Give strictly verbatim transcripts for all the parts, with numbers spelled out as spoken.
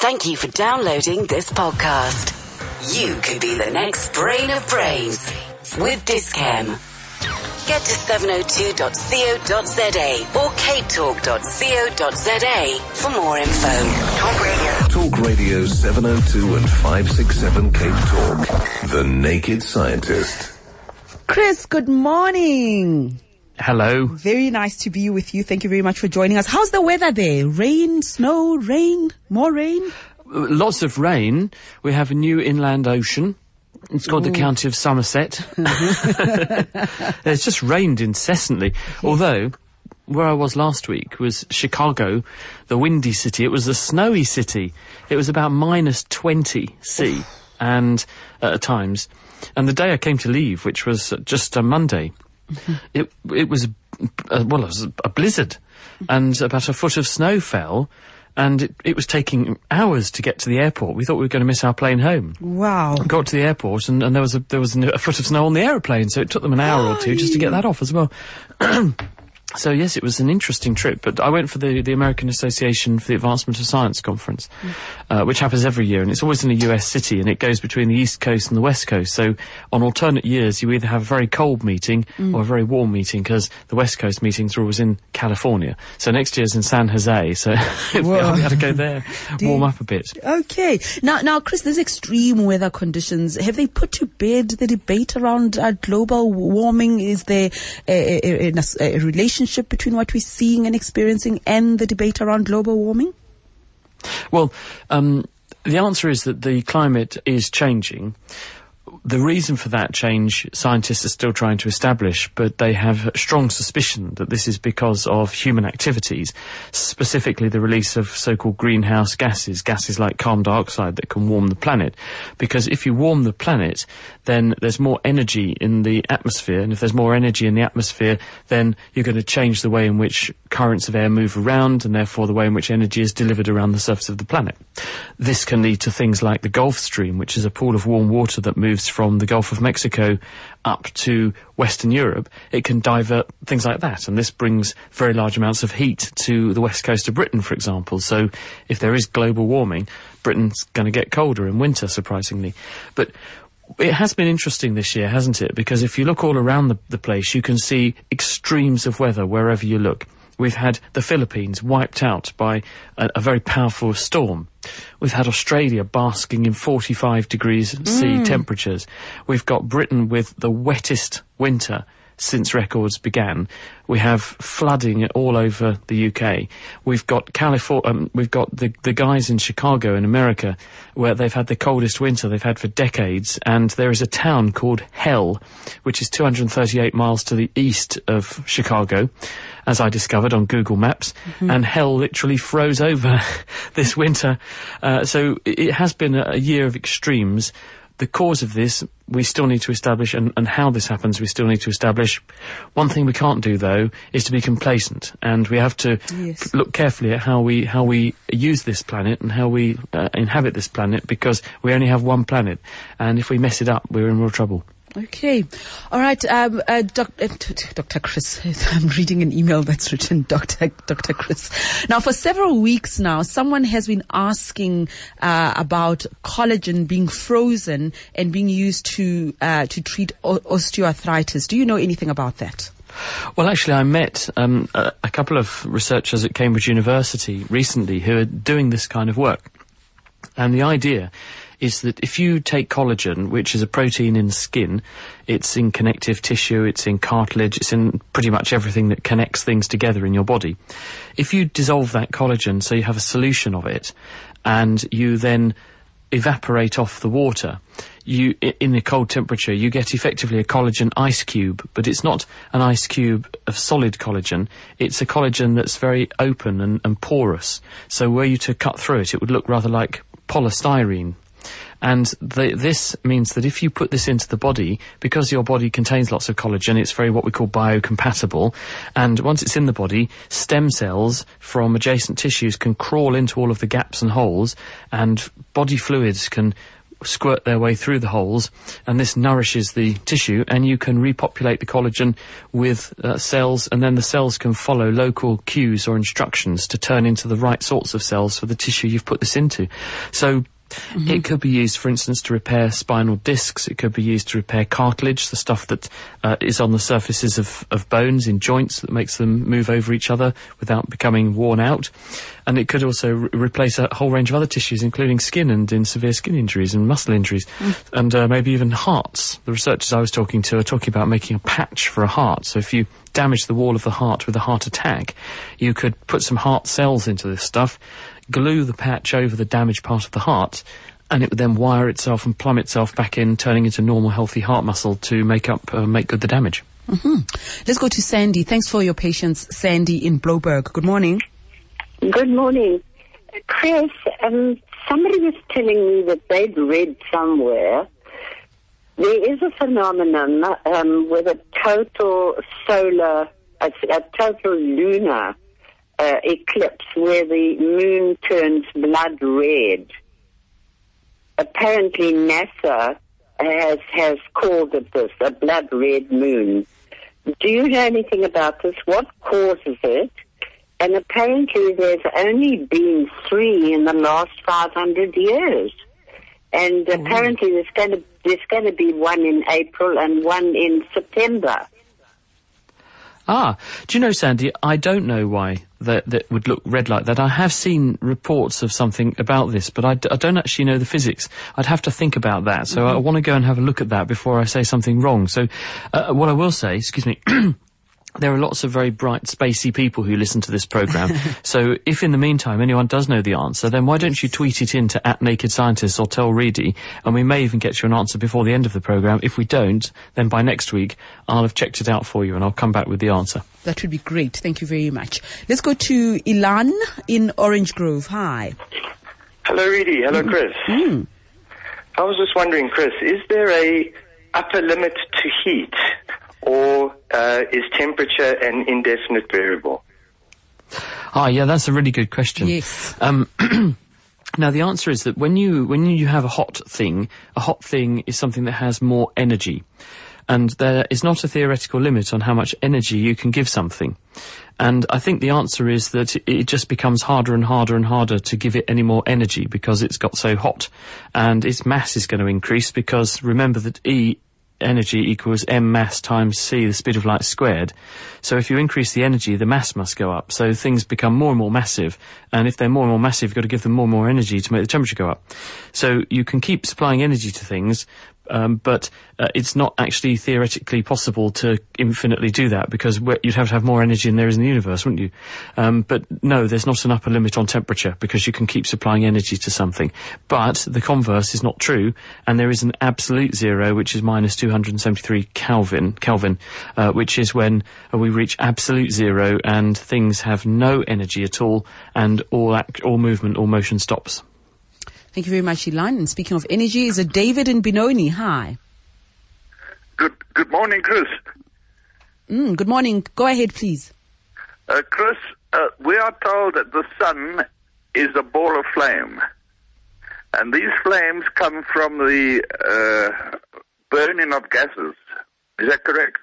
Thank you for downloading this podcast. You could be the next brain of brains with Dischem. Get to seven oh two dot co dot za or cape talk dot co dot za for more info. Talk Radio. Talk Radio seven oh two and five sixty-seven Cape Talk. The Naked Scientist. Chris, good morning. Hello. Very nice to be with you. Thank you very much for joining us. How's the weather there? Rain, snow, rain, more rain? Lots of rain. We have a new inland ocean. It's called Ooh. the County of Somerset. It's just rained incessantly. Yes. Although, where I was last week was Chicago, the windy city. It was a snowy city. It was about minus twenty C and uh, at times. And the day I came to leave, which was just a Monday, Mm-hmm. It it was, uh, well, it was a blizzard, mm-hmm. and about a foot of snow fell, and it, it was taking hours to get to the airport. We thought we were going to miss our plane home. Wow. We got to the airport, and, and there was a there was a foot of snow on the aeroplane, so it took them an hour Aye. or two just to get that off as well. So, yes, it was an interesting trip, but I went for the, the American Association for the Advancement of Science conference, mm. uh, which happens every year, and it's always in a U S city, and it goes between the East Coast and the West Coast. So on alternate years, you either have a very cold meeting mm. or a very warm meeting, because the West Coast meetings are always in California. So next year's in San Jose, so I'll be able to go there, warm up a bit. Okay. Now, now, Chris, these extreme weather conditions, have they put to bed the debate around uh, global warming? Is there a, a, a, a relationship between what we're seeing and experiencing and the debate around global warming? Well, um, the answer is that the climate is changing. The reason for that change, scientists are still trying to establish, but they have strong suspicion that this is because of human activities, specifically the release of so-called greenhouse gases, gases like carbon dioxide that can warm the planet. Because if you warm the planet, then there's more energy in the atmosphere, and if there's more energy in the atmosphere, then you're going to change the way in which currents of air move around, and therefore the way in which energy is delivered around the surface of the planet. This can lead to things like the Gulf Stream, which is a pool of warm water that moves from the Gulf of Mexico up to Western Europe. It can divert things like that, and this brings very large amounts of heat to the west coast of Britain, for example. So if there is global warming, Britain's going to get colder in winter, surprisingly. But it has been interesting this year, hasn't it? Because if you look all around the, the place, you can see extremes of weather wherever you look. We've had the Philippines wiped out by a, a very powerful storm. We've had Australia basking in forty-five degrees C mm. temperatures. We've got Britain with the wettest winter since records began. We have flooding all over the U K. We've got California. Um, we've got the the guys in Chicago in America, where they've had the coldest winter they've had for decades. And there is a town called Hel, which is two hundred thirty-eight miles to the east of Chicago, as I discovered on Google Maps. Mm-hmm. And Hel literally froze over this winter. Uh, so it has been a, a year of extremes. The cause of this, we still need to establish, and, and how this happens, we still need to establish. One thing we can't do, though, is to be complacent, and we have to yes. look carefully at how we how we use this planet and how we uh, inhabit this planet, because we only have one planet, and if we mess it up, we're in real trouble. Okay. All right, um, uh, doc- uh, Doctor Chris, I'm reading an email that's written, Doctor Doctor Chris. Now, for several weeks now, someone has been asking uh, about collagen being frozen and being used to uh, to treat o- osteoarthritis. Do you know anything about that? Well, actually, I met um, a, a couple of researchers at Cambridge University recently who are doing this kind of work. And the idea is that if you take collagen, which is a protein in skin, it's in connective tissue, it's in cartilage, it's in pretty much everything that connects things together in your body. If you dissolve that collagen, so you have a solution of it, and you then evaporate off the water, you in a cold temperature, you get effectively a collagen ice cube, but it's not an ice cube of solid collagen. It's a collagen that's very open and, and porous. So were you to cut through it, it would look rather like polystyrene. And the, this means that if you put this into the body, because your body contains lots of collagen, it's very what we call biocompatible, and once it's in the body, stem cells from adjacent tissues can crawl into all of the gaps and holes, and body fluids can squirt their way through the holes, and this nourishes the tissue, and you can repopulate the collagen with uh, cells, and then the cells can follow local cues or instructions to turn into the right sorts of cells for the tissue you've put this into. So Mm-hmm. it could be used, for instance, to repair spinal discs. It could be used to repair cartilage, the stuff that uh, is on the surfaces of, of bones, in joints, that makes them move over each other without becoming worn out. And it could also re- replace a whole range of other tissues, including skin, and in severe skin injuries and muscle injuries, mm. and uh, maybe even hearts. The researchers I was talking to are talking about making a patch for a heart. So if you damage the wall of the heart with a heart attack, you could put some heart cells into this stuff, glue the patch over the damaged part of the heart, and it would then wire itself and plumb itself back in, turning into normal, healthy heart muscle to make up, uh, make good the damage. Mm-hmm. Let's go to Sandy. Thanks for your patience, Sandy in Bloberg. Good morning. Good morning. Uh, Chris, um, somebody was telling me that they'd read somewhere there is a phenomenon um, with a total solar, a, a total lunar Uh, eclipse where the moon turns blood red. Apparently NASA has has called it this, a blood red moon. Do you know anything about this? What causes it? And apparently there's only been three in the last five hundred years. And mm-hmm. apparently there's going to, there's going to be one in April and one in September. Ah, do you know, Sandy, I don't know why that, that would look red like that. I have seen reports of something about this, but I, d- I don't actually know the physics. I'd have to think about that. So mm-hmm. I, I want to go and have a look at that before I say something wrong. So uh, what I will say, excuse me... There are lots of very bright, spacey people who listen to this program. So if in the meantime anyone does know the answer, then why don't you tweet it in to at Naked Scientist or tell Reedy, and we may even get you an answer before the end of the program. If we don't, then by next week I'll have checked it out for you and I'll come back with the answer. That would be great. Thank you very much. Let's go to Ilan in Orange Grove. Hi. Hello, Reedy. Hello, mm. Chris. Mm. I was just wondering, Chris, is there a upper limit to heat? Or uh, is temperature an indefinite variable? Ah, yeah, that's a really good question. Yes. Um, now, the answer is that when you when you have a hot thing, a hot thing is something that has more energy. And there is not a theoretical limit on how much energy you can give something. And I think the answer is that it just becomes harder and harder and harder to give it any more energy because it's got so hot. And its mass is going to increase because, remember that E... energy equals m mass times c, the speed of light squared. So if you increase the energy, the mass must go up. So things become more and more massive. And if they're more and more massive, you've got to give them more and more energy to make the temperature go up. So you can keep supplying energy to things, um, but uh, it's not actually theoretically possible to infinitely do that because you'd have to have more energy than there is in the universe, wouldn't you? Um, but no, there's not an upper limit on temperature because you can keep supplying energy to something. But the converse is not true, and there is an absolute zero, which is minus two hundred seventy-three Kelvin, Kelvin, uh, which is when uh, we reach absolute zero and things have no energy at all, and all act, all movement, all motion stops. Thank you very much, Ilan. And speaking of energy, is it David in Benoni? Hi. Good Good morning, Chris. Mm, good morning. Go ahead, please. Uh, Chris, uh, we are told that the sun is a ball of flame. And these flames come from the uh, burning of gases. Is that correct?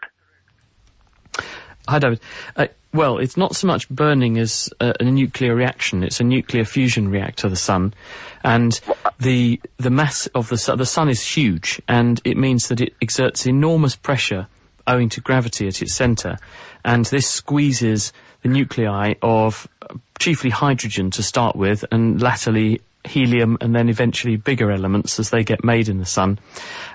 Hi, David. Uh, well, it's not so much burning as uh, a nuclear reaction. It's a nuclear fusion reactor, the sun. And the the mass of the sun, the sun is huge, and it means that it exerts enormous pressure owing to gravity at its centre. And this squeezes the nuclei of uh, chiefly hydrogen to start with, and latterly helium, and then eventually bigger elements as they get made in the sun.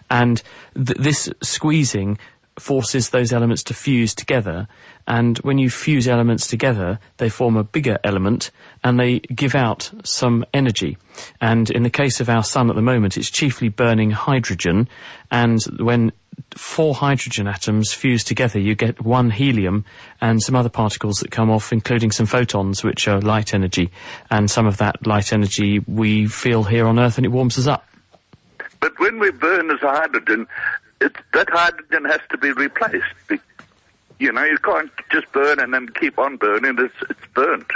And th- this squeezing forces those elements to fuse together, and when you fuse elements together they form a bigger element and they give out some energy. And in the case of our sun at the moment, it's chiefly burning hydrogen, and when four hydrogen atoms fuse together you get one helium and some other particles that come off, including some photons, which are light energy, and some of that light energy we feel here on Earth and it warms us up. But when we burn as hydrogen, It, that hydrogen has to be replaced. You know, you can't just burn and then keep on burning. It's, it's burnt.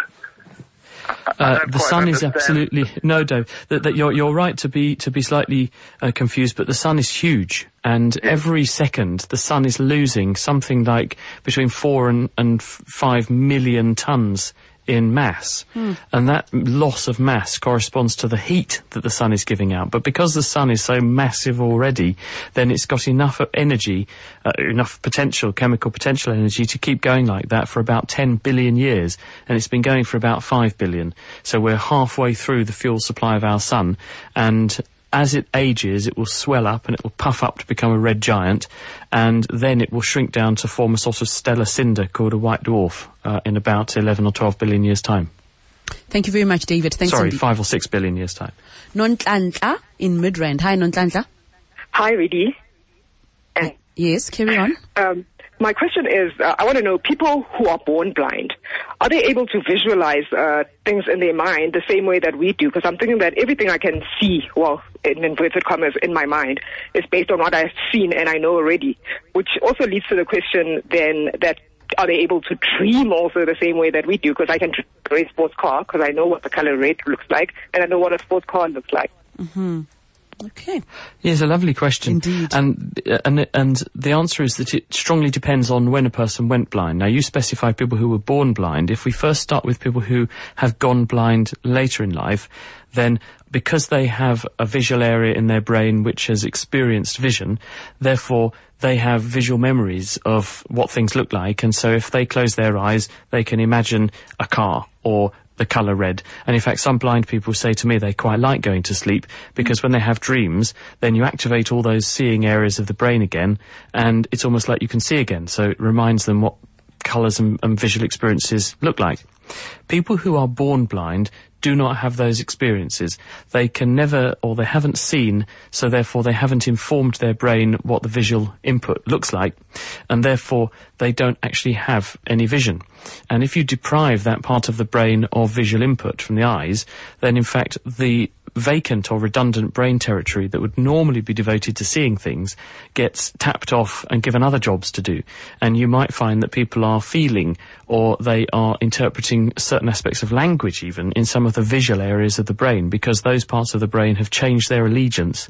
Uh, the sun understand. is absolutely no, Dave. That, that you're you're right to be to be slightly uh, confused, but the sun is huge, and yes. every second the sun is losing something like between four and and five million tons in mass, mm. and that loss of mass corresponds to the heat that the sun is giving out. But because the sun is so massive already, then it's got enough energy, uh, enough potential, chemical potential energy to keep going like that for about ten billion years, and it's been going for about five billion. So we're halfway through the fuel supply of our sun, and as it ages, it will swell up and it will puff up to become a red giant, and then it will shrink down to form a sort of stellar cinder called a white dwarf uh, in about eleven or twelve billion years' time. Thank you very much, David. Thanks. Sorry, five or six billion years' time. Nonhlanhla in Midrand. Hi, Nonhlanhla. Hi, Rudy. Uh, yes, carry on. Um, my question is, uh, I want to know, people who are born blind, are they able to visualize uh, things in their mind the same way that we do? Because I'm thinking that everything I can see, well, in inverted commas, in my mind, is based on what I've seen and I know already, which also leads to the question then that are they able to dream also the same way that we do? Because I can dream a sports car because I know what the color red looks like and I know what a sports car looks like. Mm-hmm. Okay. Yes, a lovely question. Indeed. And, and, and the answer is that it strongly depends on when a person went blind. Now, you specify people who were born blind. If we first start with people who have gone blind later in life, then because they have a visual area in their brain which has experienced vision, therefore they have visual memories of what things look like. And so if they close their eyes, they can imagine a car or the colour red. And in fact, some blind people say to me they quite like going to sleep because when they have dreams, then you activate all those seeing areas of the brain again, and it's almost like you can see again. So it reminds them what colours and, and visual experiences look like. People who are born blind do not have those experiences. They can never, or they haven't seen, so therefore they haven't informed their brain what the visual input looks like, and therefore they don't actually have any vision. And if you deprive that part of the brain of visual input from the eyes, then in fact the vacant or redundant brain territory that would normally be devoted to seeing things gets tapped off and given other jobs to do. And you might find that people are feeling or they are interpreting certain aspects of language even in some of the visual areas of the brain because those parts of the brain have changed their allegiance.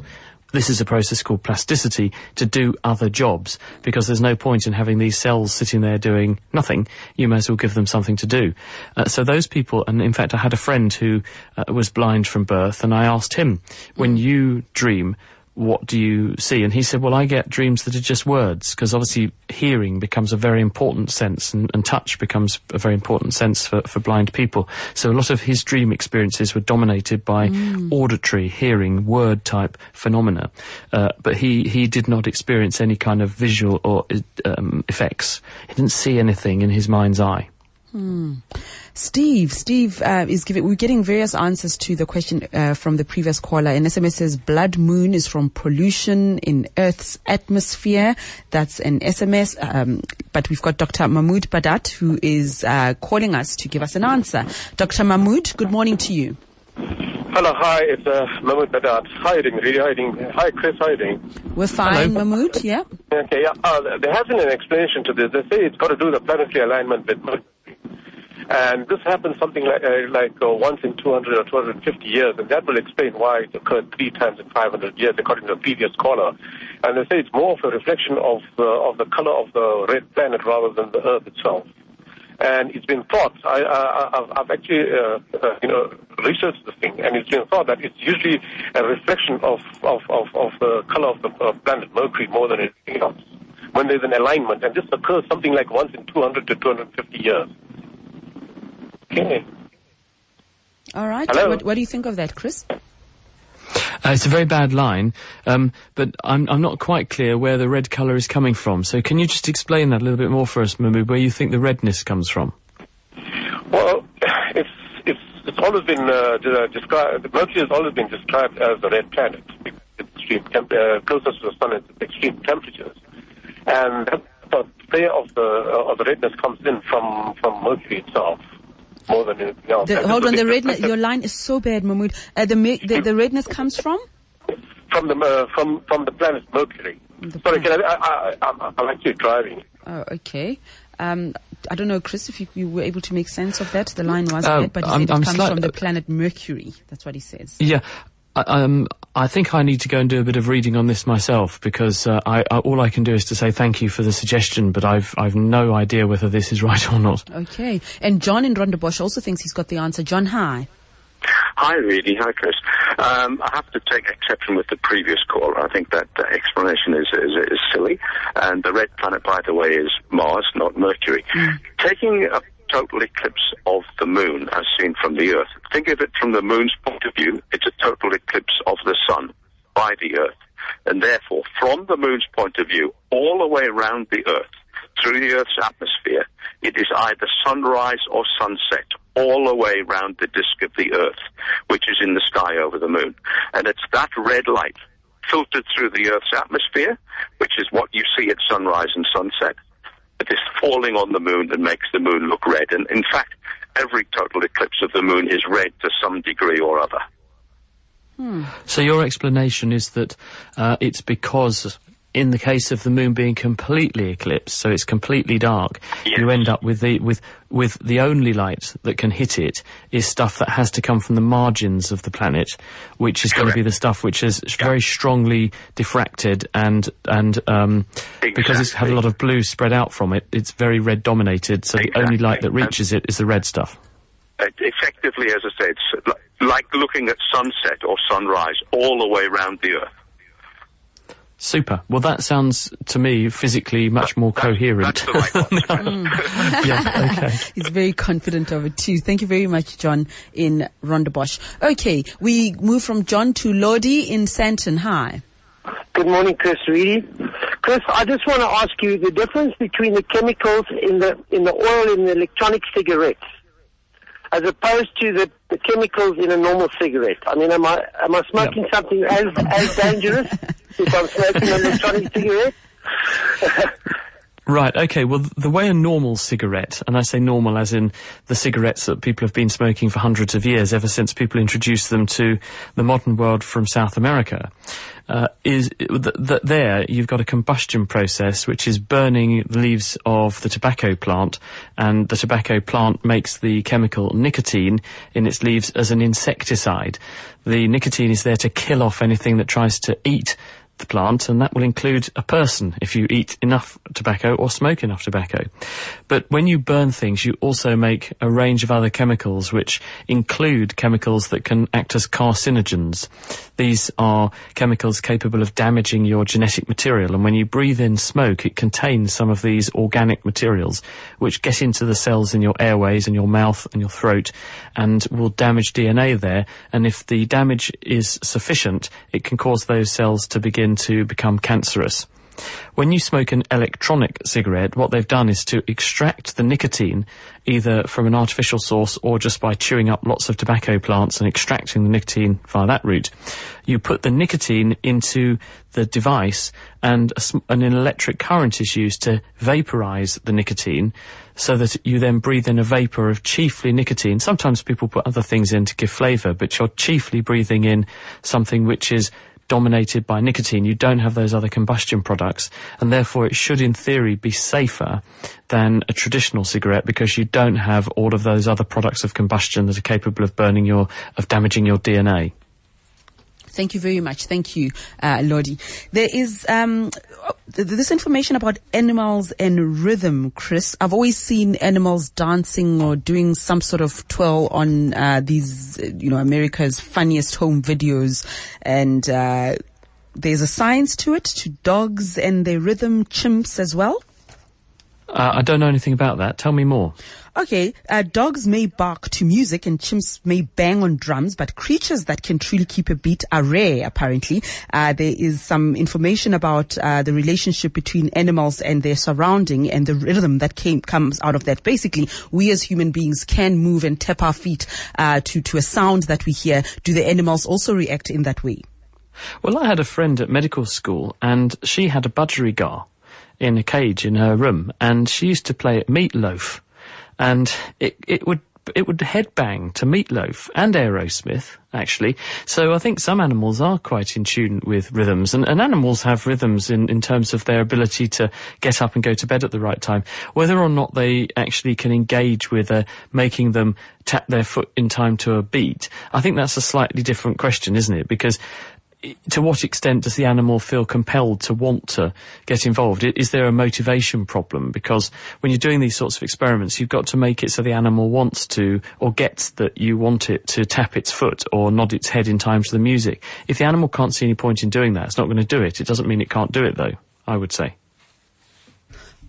This is a process called plasticity to do other jobs because there's no point in having these cells sitting there doing nothing. You may as well give them something to do. Uh, so those people, and in fact I had a friend who uh, was blind from birth, and I asked him, when you dream, what do you see? And he said, well, I get dreams that are just words because obviously hearing becomes a very important sense and, and touch becomes a very important sense for, for blind people. So a lot of his dream experiences were dominated by mm. auditory, hearing, word type phenomena. Uh, but he, he did not experience any kind of visual or um, effects. He didn't see anything in his mind's eye. Hmm. Steve, Steve uh, is giving, we're getting various answers to the question uh, from the previous caller. An S M S says blood moon is from pollution in Earth's atmosphere. That's an S M S. Um, but we've got Doctor Mahmoud Badat who is uh, calling us to give us an answer. Doctor Mahmoud, good morning to you. Hello, hi, it's uh, Mahmoud Badat. How are you doing, really? How are you doing? Hi, Chris, how are you doing? We're fine, hello. Mahmoud, yeah. Okay, yeah. Uh, there hasn't an explanation to this. They say it's got to do with the planetary alignment bit. And this happens something like uh, like uh, once in two hundred or two hundred fifty years, and that will explain why it occurred three times in five hundred years, according to the previous caller. And they say it's more of a reflection of the, of the color of the red planet rather than the Earth itself. And it's been thought, I, I, I've actually uh, uh, you know researched this thing, and it's been thought that it's usually a reflection of of, of, of the color of the uh, planet Mercury more than anything else, when there's an alignment. And this occurs something like once in two hundred to two hundred fifty years. Okay. All right. What, what do you think of that, Chris? Uh, it's a very bad line, um, but I'm, I'm not quite clear where the red colour is coming from. So can you just explain that a little bit more for us, Mahmoud, where you think the redness comes from? Well, it's, it's, it's always been uh, described, Mercury has always been described as a red planet. It's extreme temp uh, closest to the sun at extreme temperatures. And that the play of the, uh, of the redness comes in from, from Mercury itself. More than anything else. The, hold on, the redness. Your line is so bad, Mahmoud. Uh, the, the the redness comes from from the uh, from from the planet Mercury. The Sorry, planet. Can I, I, I, I'm, I'm actually driving. Oh, okay. Um, I don't know, Chris, if you, you were able to make sense of that. The line wasn't uh, it, but he said I'm, it I'm comes sli- from the planet Mercury. That's what he says. Yeah. Um, I think I need to go and do a bit of reading on this myself, because uh, I, I, all I can do is to say thank you for the suggestion, but I've I've no idea whether this is right or not. Okay. And John in Rondebosch also thinks he's got the answer. John, hi. Hi, Rudy. Hi, Chris. Um, I have to take exception with the previous caller. I think that uh, explanation is, is is silly. And the red planet, by the way, is Mars, not Mercury. Mm. Taking a total eclipse of the moon as seen from the Earth. Think of it from the moon's point of view. It's a total eclipse of the sun by the Earth. And therefore, from the moon's point of view, all the way around the Earth, through the Earth's atmosphere, it is either sunrise or sunset all the way around the disk of the Earth, which is in the sky over the moon. And it's that red light filtered through the Earth's atmosphere, which is what you see at sunrise and sunset, that is falling on the moon and makes the moon look red. And in fact, every total eclipse of the moon is red to some degree or other. Hmm. So your explanation is that uh, it's because, in the case of the moon being completely eclipsed, so it's completely dark, yes, you end up with the with with the only light that can hit it is stuff that has to come from the margins of the planet, which is Correct. Going to be the stuff which is yeah. very strongly diffracted and and um exactly. because it's had a lot of blue spread out from it, it's very red dominated. So exactly. the only light that reaches um, it is the red stuff. Effectively, as I say, it's like looking at sunset or sunrise all the way around the Earth. Super. Well, that sounds to me physically much more coherent. That's the right one. mm. Yeah, okay. He's very confident of it too. Thank you very much, John in Rondebosch. Okay, we move from John to Lodi in Sandton. Hi. Good morning, Chris Reedy. Chris, I just want to ask you the difference between the chemicals in the in the oil in the electronic cigarettes, as opposed to the, the chemicals in a normal cigarette. I mean, am I am I smoking yep. something as as dangerous? If I'm smoking an electronic cigarette? Right, okay, well, the way a normal cigarette, and I say normal as in the cigarettes that people have been smoking for hundreds of years, ever since people introduced them to the modern world from South America, uh, is that th- there you've got a combustion process which is burning the leaves of the tobacco plant, and the tobacco plant makes the chemical nicotine in its leaves as an insecticide. The nicotine is there to kill off anything that tries to eat the plant, and that will include a person if you eat enough tobacco or smoke enough tobacco. But when you burn things, you also make a range of other chemicals, which include chemicals that can act as carcinogens. These are chemicals capable of damaging your genetic material, and when you breathe in smoke, it contains some of these organic materials which get into the cells in your airways and your mouth and your throat and will damage D N A there, and if the damage is sufficient, it can cause those cells to begin to become cancerous. When you smoke an electronic cigarette, what they've done is to extract the nicotine either from an artificial source or just by chewing up lots of tobacco plants and extracting the nicotine via that route. You put the nicotine into the device and a sm- an electric current is used to vaporize the nicotine, so that you then breathe in a vapor of chiefly nicotine. Sometimes people put other things in to give flavor, but you're chiefly breathing in something which is dominated by nicotine. You don't have those other combustion products, and therefore it should in theory be safer than a traditional cigarette, because you don't have all of those other products of combustion that are capable of burning your of damaging your D N A. Thank you very much. Thank you, uh, Lodi. There is um, th- this information about animals and rhythm, Chris. I've always seen animals dancing or doing some sort of twirl on uh, these, you know, America's funniest home videos. And uh, there's a science to it, to dogs and their rhythm, chimps as well. Uh, I don't know anything about that. Tell me more. Okay, uh, dogs may bark to music and chimps may bang on drums, but creatures that can truly keep a beat are rare, apparently. Uh, there is some information about uh, the relationship between animals and their surrounding and the rhythm that came, comes out of that. Basically, we as human beings can move and tap our feet uh, to, to a sound that we hear. Do the animals also react in that way? Well, I had a friend at medical school and she had a budgerigar in a cage in her room, and she used to play at meatloaf, and it, it would it would headbang to Meatloaf and Aerosmith, actually. So I think some animals are quite in tune with rhythms, and, and animals have rhythms in, in terms of their ability to get up and go to bed at the right time. Whether or not they actually can engage with uh, making them tap their foot in time to a beat, I think that's a slightly different question, isn't it? Because to what extent does the animal feel compelled to want to get involved? Is there a motivation problem? Because when you're doing these sorts of experiments, you've got to make it so the animal wants to, or gets that you want it to tap its foot or nod its head in time to the music. If the animal can't see any point in doing that, it's not going to do it. It doesn't mean it can't do it, though, I would say.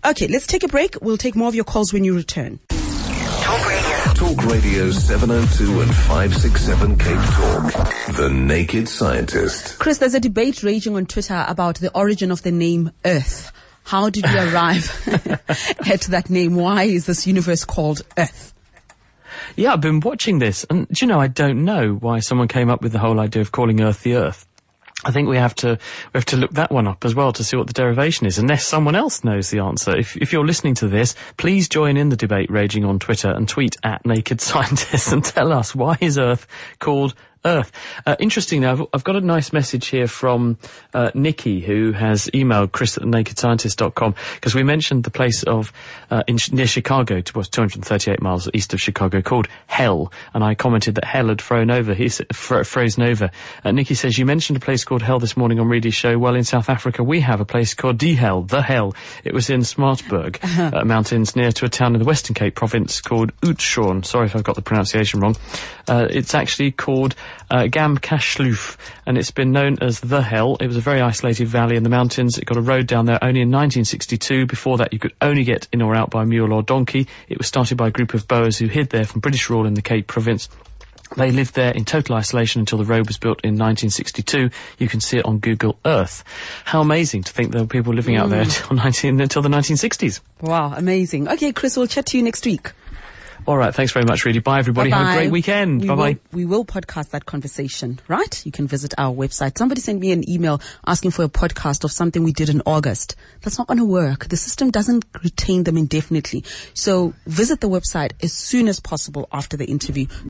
Okay, let's take a break. We'll take more of your calls when you return. Talk Radio. Talk Radio seven oh two and five sixty-seven Cape Talk. The Naked Scientist. Chris, there's a debate raging on Twitter about the origin of the name Earth. How did you arrive at that name? Why is this universe called Earth? Yeah, I've been watching this, and do you know, I don't know why someone came up with the whole idea of calling Earth the Earth. I think we have to we have to look that one up as well to see what the derivation is, unless someone else knows the answer. If, if you're listening to this, please join in the debate raging on Twitter and tweet at Naked Scientists and tell us, why is Earth called Earth? Uh, interesting. Now, I've, I've got a nice message here from uh, Nikki, who has emailed Chris at the naked scientist dot com, because we mentioned the place of uh, in, near Chicago, to what's two hundred thirty-eight miles east of Chicago, called Hel, and I commented that Hel had thrown over. He fro- frozen over. Uh, Nikki says, "You mentioned a place called Hel this morning on Reedy's show. Well, in South Africa, we have a place called Die Hel, the Hel. It was in Swartberg uh-huh. uh, mountains near to a town in the Western Cape province called Oudtshoorn. Sorry if I've got the pronunciation wrong. Uh, it's actually called Uh, Gamkaskloof, and it's been known as the Hel. It was a very isolated valley in the mountains. It got a road down there only in nineteen sixty-two. Before that, you could only get in or out by mule or donkey. It was started by a group of Boers who hid there from British rule in the Cape province. They lived there in total isolation until the road was built in nineteen sixty-two. You can see it on Google Earth." How amazing to think there were people living mm. out there until, nineteen, until the nineteen sixties. Wow, amazing. Okay, Chris, we'll chat to you next week. All right, thanks very much, really. Bye, everybody. Bye-bye. Have a great weekend. We Bye-bye. Will, we will podcast that conversation, right? You can visit our website. Somebody sent me an email asking for a podcast of something we did in August. That's not going to work. The system doesn't retain them indefinitely. So visit the website as soon as possible after the interview.